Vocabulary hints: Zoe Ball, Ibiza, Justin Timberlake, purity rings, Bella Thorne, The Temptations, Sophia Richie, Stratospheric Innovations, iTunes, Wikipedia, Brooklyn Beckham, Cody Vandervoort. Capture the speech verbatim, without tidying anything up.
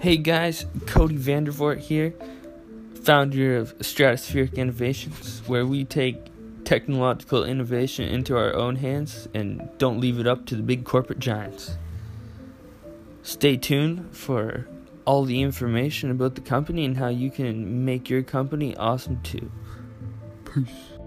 Hey guys, Cody Vandervoort here, founder of Stratospheric Innovations, where we take technological innovation into our own hands and don't leave it up to the big corporate giants. Stay tuned for all the information about the company and how you can make your company awesome too. Peace.